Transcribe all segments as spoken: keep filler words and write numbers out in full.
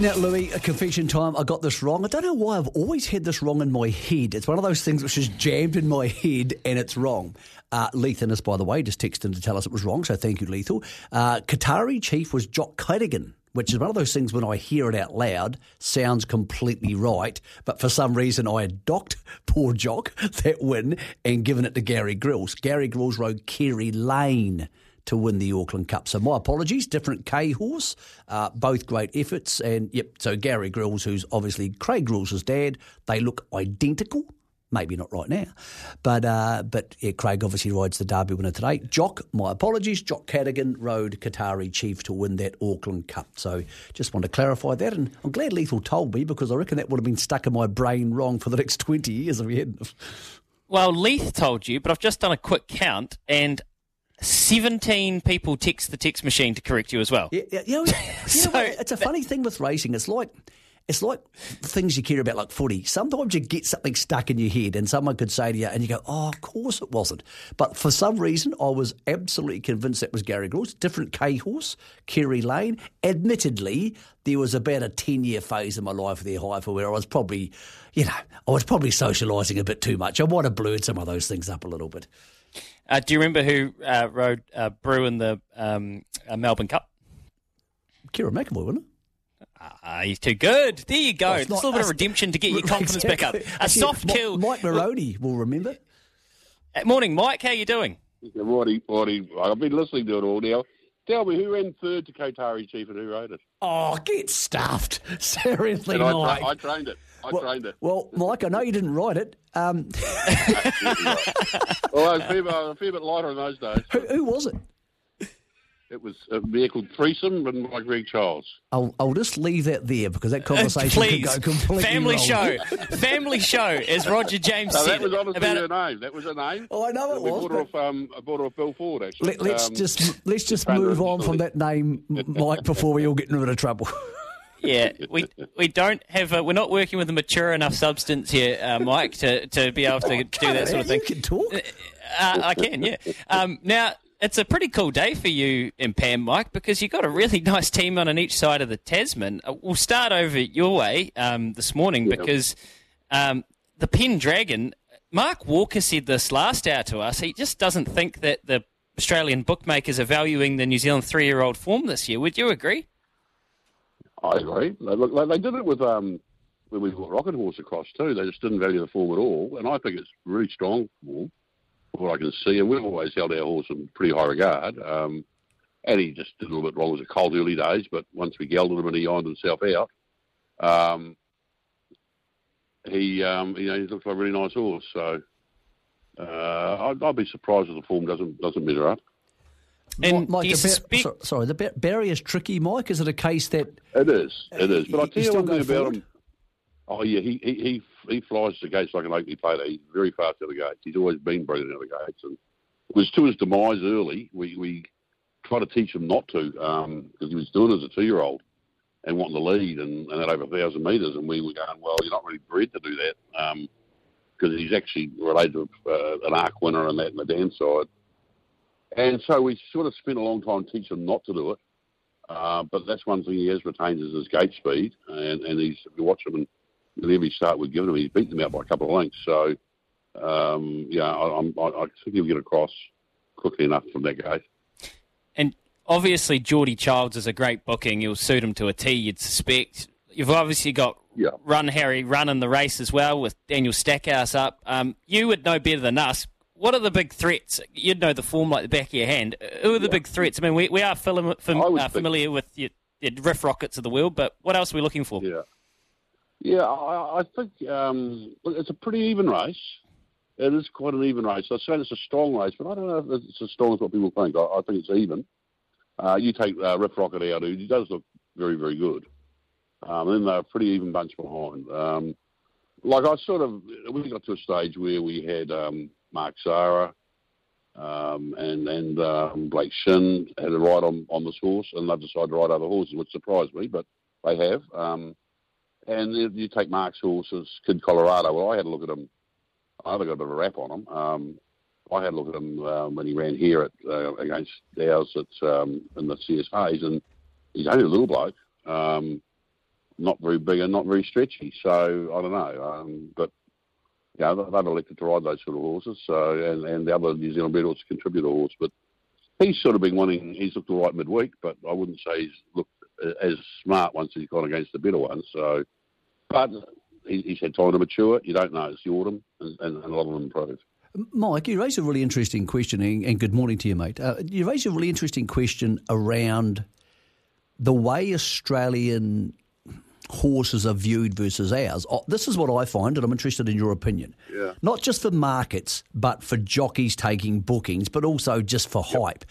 Now, Louis, a confession time. I got this wrong. I don't know why I've always had this wrong in my head. It's one of those things which is jammed in my head and it's wrong. Uh, Lethanus, by the way, just texted in to tell us it was wrong, so thank you, Lethal. Uh, Qatari Chief was Jock Cadigan, which is one of those things when I hear it out loud, sounds completely right, but for some reason I had docked poor Jock that win and given it to Gary Grylls. Gary Grylls rode Kerry Lane to win the Auckland Cup. So my apologies, different K-horse, uh, both great efforts. And, yep, so Gary Grylls, who's obviously Craig Grylls' dad, they look identical. Maybe not right now. But uh, but yeah, Craig obviously rides the Derby winner today. Jock, my apologies, Jock Cadigan rode Qatari Chief to win that Auckland Cup. So just want to clarify that. And I'm glad Lethal told me because I reckon that would have been stuck in my brain wrong for the next twenty years if he hadn't. Well, Leith told you, but I've just done a quick count and seventeen people text the text machine to correct you as well. Yeah, yeah, you know, so you know, it's a funny that, thing with racing. It's like... It's like things you care about, like footy. Sometimes you get something stuck in your head and someone could say to you, and you go, oh, of course it wasn't. But for some reason, I was absolutely convinced that was Gary Grylls. Different K-horse, Kerry Lane. Admittedly, there was about a ten-year phase in my life there, Haifa, where I was probably, you know, I was probably socialising a bit too much. I might have blurred some of those things up a little bit. Uh, do you remember who uh, rode uh, Brew in the um, uh, Melbourne Cup? Kieran McElroy, wasn't it? Ah, he's too good. There you go. Well, it's, it's a little bit of redemption to get your confidence back up. A soft kill. Mike Moroney will remember. Morning, Mike. How you doing? Morning, morning. I've been listening to it all now. Tell me, who ran third to Qatari Chief and who rode it? Oh, get stuffed. Seriously, and Mike. I, tra- I trained it. I well, trained it. Well, Mike, I know you didn't ride it. Um... well, I was a fair, a fair bit lighter in those days. Who, who was it? It was a vehicle threesome and by Greg Charles. I'll, I'll just leave that there because that conversation uh, could go completely Family wrong. show. Family show, as Roger James no, said. That was honestly her name. That was her name. Oh, I know it we was. We bought, um, bought her off Bill Ford, actually. Let, let's um, just, let's just move on from that name, Mike, before we all get in a bit of trouble. Yeah, we we don't have a, we're not working with a mature enough substance here, uh, Mike, to, to be able to oh, do that sort of thing. You can talk. Uh, I can, yeah. Um, now... It's a pretty cool day for you and Pam, Mike, because you've got a really nice team on, on each side of the Tasman. We'll start over your way um, this morning yeah. because um, the Pendragon, Mark Walker said this last hour to us, he just doesn't think that the Australian bookmakers are valuing the New Zealand three-year-old form this year. Would you agree? I agree. Look, they did it with um, when we got Rocket Horse across too. They just didn't value the form at all, and I think it's really strong form. What I can see, and we've always held our horse in pretty high regard. Um, and he just did a little bit wrong. It was a cold early days, but once we gelded him and he ironed himself out, um, he um, you know he looked like a really nice horse. So uh, I'd, I'd be surprised if the form doesn't doesn't measure up. And Mike, the suspect- bar- so, sorry, the bar- barrier's tricky, Mike. Is it a case that it is? It is. But I tell you one thing about him. Oh, yeah, he he he, he flies the gates like an Oakley player. He's very fast out of the gates. He's always been brilliant out of the gates. And it was to his demise early. We we tried to teach him not to because um, he was doing it as a two-year-old and wanting to lead and, and that over one thousand metres. And we were going, well, you're not really bred to do that because um, he's actually related to uh, an ARC winner and that in the Dan side. And so we sort of spent a long time teaching him not to do it. Uh, but that's one thing he has retained is his gate speed. And, and he's, if you watch him and in every start we've given him, he's beaten them out by a couple of lengths. So, um, yeah, I, I, I think he'll get across quickly enough from that gate. And obviously, Geordie Childs is a great booking. He'll suit him to a tee, you'd suspect. You've obviously got yeah. Run Harry Run in the race as well with Daniel Stackhouse up. Um, you would know better than us. What are the big threats? You'd know the form like the back of your hand. Who are the yeah. big threats? I mean, we, we are fam- fam- uh, familiar think... with your, your Riff Rockets of the world, but what else are we looking for? Yeah. Yeah, I, I think um, it's a pretty even race. It is quite an even race. I say it's a strong race, but I don't know if it's as strong as what people think. I, I think it's even. Uh, you take uh, Riff Rocket out, who does look very, very good. Um, and then they're a pretty even bunch behind. Um, like I sort of, we got to a stage where we had um, Mark Zara um, and, and um, Blake Shin had a ride on, on this horse, and they decided to ride other horses, which surprised me, but they have. Um, And you take Mark's horses, Kid Colorado. Well, I had a look at him. I got a bit of a rap on him. Um, I had a look at him um, when he ran here at, uh, against ours at, um, in the C S As, and he's only a little bloke. Um, not very big and not very stretchy. So I don't know, um, but you know, they've elected to ride those sort of horses. So and, and the other New Zealand bred horse contributor horse, but he's sort of been wanting. He's looked all right midweek, but I wouldn't say he's looked as smart once he's gone against the better one. So, but he, he's had time to mature. You don't know. It's the autumn, and, and, and a lot of them improve. Mike, you raise a really interesting question, and good morning to you, mate. Uh, you raise a really interesting question around the way Australian horses are viewed versus ours. Oh, this is what I find, and I'm interested in your opinion. Yeah. Not just for markets, but for jockeys taking bookings, but also just for yep. hype.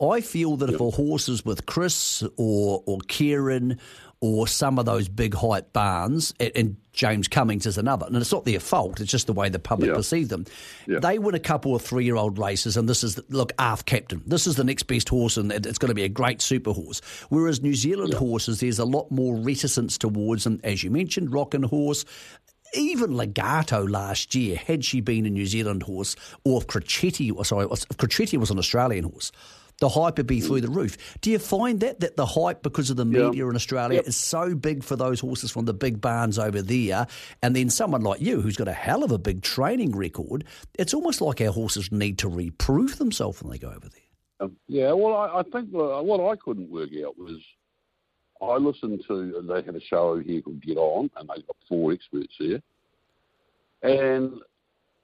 I feel that yep. if a horse is with Chris or or Kieran or some of those big hype barns, and, and James Cummings is another, and it's not their fault, it's just the way the public yeah. perceive them. Yeah. They win a couple of three-year-old races, and this is, look, aft captain, this is the next best horse, and it's going to be a great super horse. Whereas New Zealand yeah. horses, there's a lot more reticence towards them, as you mentioned, Rockin' Horse. Even Legato last year, had she been a New Zealand horse, or if Crachetti, sorry, if Crachetti was an Australian horse, the hype would be through the roof. Do you find that, that the hype because of the media yeah. in Australia yep. is so big for those horses from the big barns over there, and then someone like you who's got a hell of a big training record, it's almost like our horses need to reprove themselves when they go over there? Um, yeah, well, I, I think what I couldn't work out was I listened to, they had a show here called Get On, and they got four experts there, and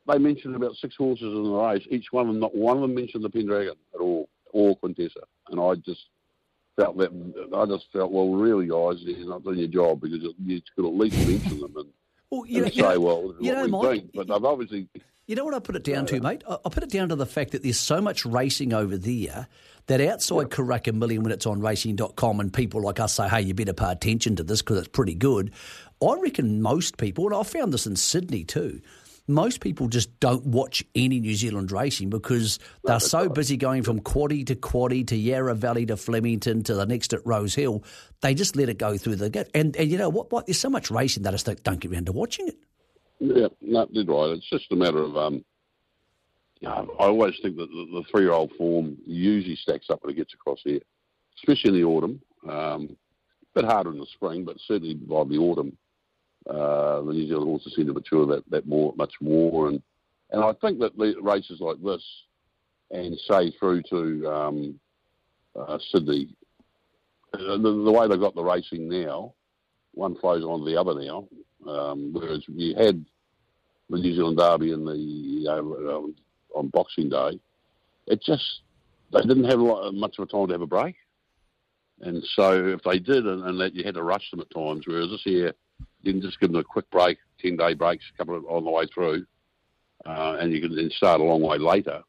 they mentioned about six horses in the race. Each one of them, not one of them mentioned the Pendragon at all. Or Quintessa, and I just felt that I just felt well, really, guys, you're not doing your job because you could at least mention them and, well, you and know, say, well, this is you what know, we Mike, but I've obviously. You know what I put it down to, mate? I put it down to the fact that there's so much racing over there that outside yeah. Karakamillion, when it's on racing dot com and people like us say, hey, you better pay attention to this because it's pretty good. I reckon most people, and I found this in Sydney too. Most people just don't watch any New Zealand racing because they're so busy going from Quaddy to Quaddy to Yarra Valley to Flemington to the next at Rose Hill. They just let it go through the gate. And, and you know what, what? There's so much racing that I just don't get around to watching it. Yeah, no, you're right. It's just a matter of, um, you know, I always think that the, the three-year-old form usually stacks up when it gets across here, especially in the autumn. Um, a bit harder in the spring, but certainly by the autumn. Uh, the New Zealand horses seem to mature that, that more, much more. And, and I think that the races like this and, say, through to um, uh, Sydney, the, the way they've got the racing now, one flows onto the other now, um, whereas you had the New Zealand Derby in the, you know, on Boxing Day. It just, they didn't have a lot, much of a time to have a break. And so if they did, and, and that you had to rush them at times, whereas this year, you can just give them a quick break, ten-day breaks, a couple of, on the way through, uh, and you can then start a long way later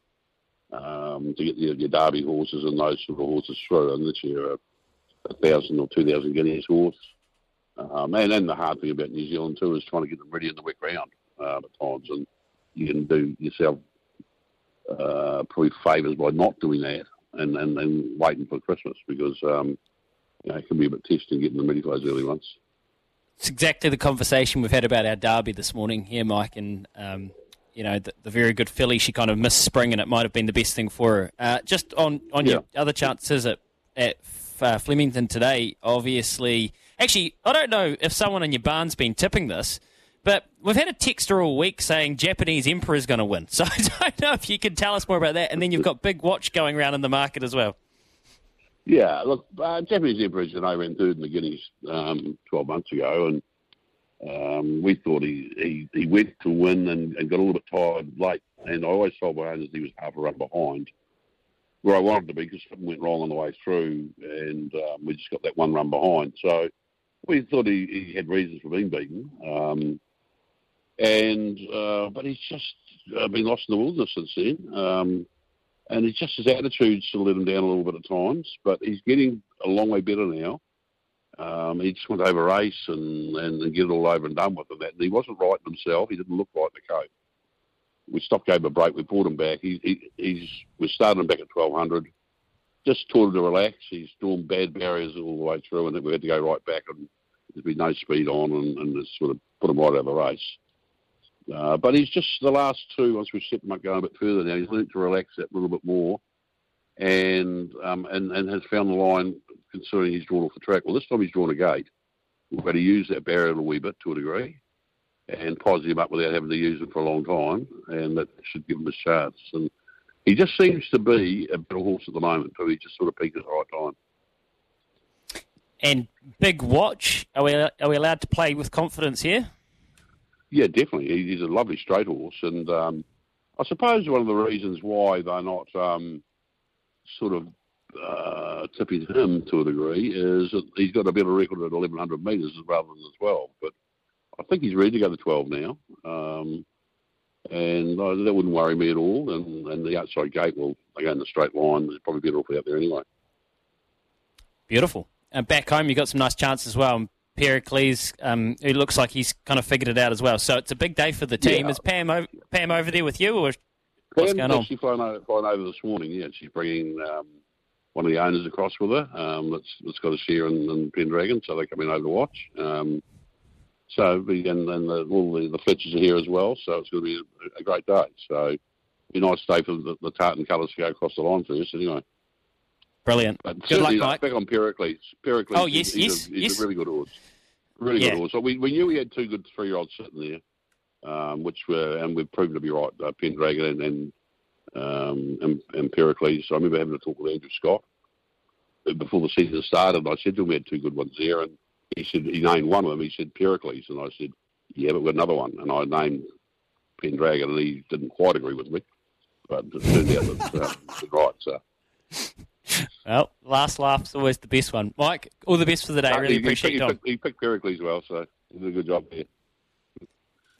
um, to get your, your derby horses and those sort of horses through. And this year, a, a thousand or two thousand guineas horse. Um, and, and the hard thing about New Zealand too is trying to get them ready in the wet ground uh, at times, and you can do yourself uh, probably favours by not doing that and, and, and waiting for Christmas because um, you know, it can be a bit testing getting them ready for those early ones. It's exactly the conversation we've had about our derby this morning here, Mike, and, um, you know, the, the very good filly, she kind of missed spring and it might have been the best thing for her. Uh, just on, on yeah. your other chances at, at uh, Flemington today, obviously, actually, I don't know if someone in your barn's been tipping this, but we've had a texter all week saying Japanese Emperor's going to win. So I don't know if you can tell us more about that. And then you've got Big Watch going around in the market as well. Yeah, look, uh, Japanese Emperor, you know, ran third in the Guineas um, twelve months ago, and um, we thought he, he, he went to win and, and got a little bit tired late. And I always told my owners he was half a run behind, where I wanted to be because something went wrong on the way through, and um, we just got that one run behind. So we thought he, he had reasons for being beaten, um, and uh, but he's just uh, been lost in the wilderness since then. Um, And it's just his attitude to let him down a little bit at times, but he's getting a long way better now. Um, he just went over a race and, and, and get it all over and done with. And that and he wasn't right himself. He didn't look right in the coat. We stopped, gave him a break. We pulled him back. He, he, he's we started him back at twelve hundred. Just taught him to relax. He's doing bad barriers all the way through, and then we had to go right back, and there'd be no speed on, and, and just sort of put him right over the race. Uh, but he's just the last two, once we've set him up going a bit further now, he's learnt to relax that little bit more and um, and, and has found the line considering he's drawn off the track. Well, this time he's drawn a gate we're going to use that barrier a wee bit to a degree and posit him up without having to use him for a long time, and that should give him a chance. And he just seems to be a better horse at the moment too. He just sort of peaked at the right time. And Big Watch, are we are we allowed to play with confidence here? Yeah, definitely. He's a lovely straight horse, and um, I suppose one of the reasons why they're not um, sort of uh, tipping him to a degree is that he's got a better record at eleven hundred metres rather than the twelve. But I think he's ready to go to twelve now, um, and uh, that wouldn't worry me at all. And, and the outside gate, well, they go in the straight line. It's probably better off out there anyway. Beautiful. And back home, you've got some nice chances as well. Pericles, um, it looks like he's kind of figured it out as well. So it's a big day for the team. Yeah. Is Pam over, Pam over there with you, or what's Pam, going on? She's flown over, flown over this morning, yeah. She's bringing um, one of the owners across with her um, that's, that's got a share in, in Pendragon, so they're coming over to watch. Um, so we, and, and the, all the, the Fletchers are here as well, so it's going to be a, a great day. So it'll be a nice day for the, the tartan colours to go across the line first anyway. Brilliant. But good luck, Mike. Back on Pericles. Pericles oh, yes, is, yes, a, he's yes. a really good horse. Really yeah. good horse. So we, we knew we had two good three-year-olds sitting there, um, which were, and we've proven to be right, uh, Pendragon and and, um, and and Pericles. So I remember having a talk with Andrew Scott before the season started, and I said to him, we had two good ones there, and he said, he named one of them, he said Pericles, and I said, yeah, but we've got another one, and I named Pendragon, and he didn't quite agree with me, but it turned out that uh, it was right, so... Well, last laugh's always the best one. Mike, all the best for the day. No, really he, appreciate it. He, he picked Pericles well, so he did a good job there.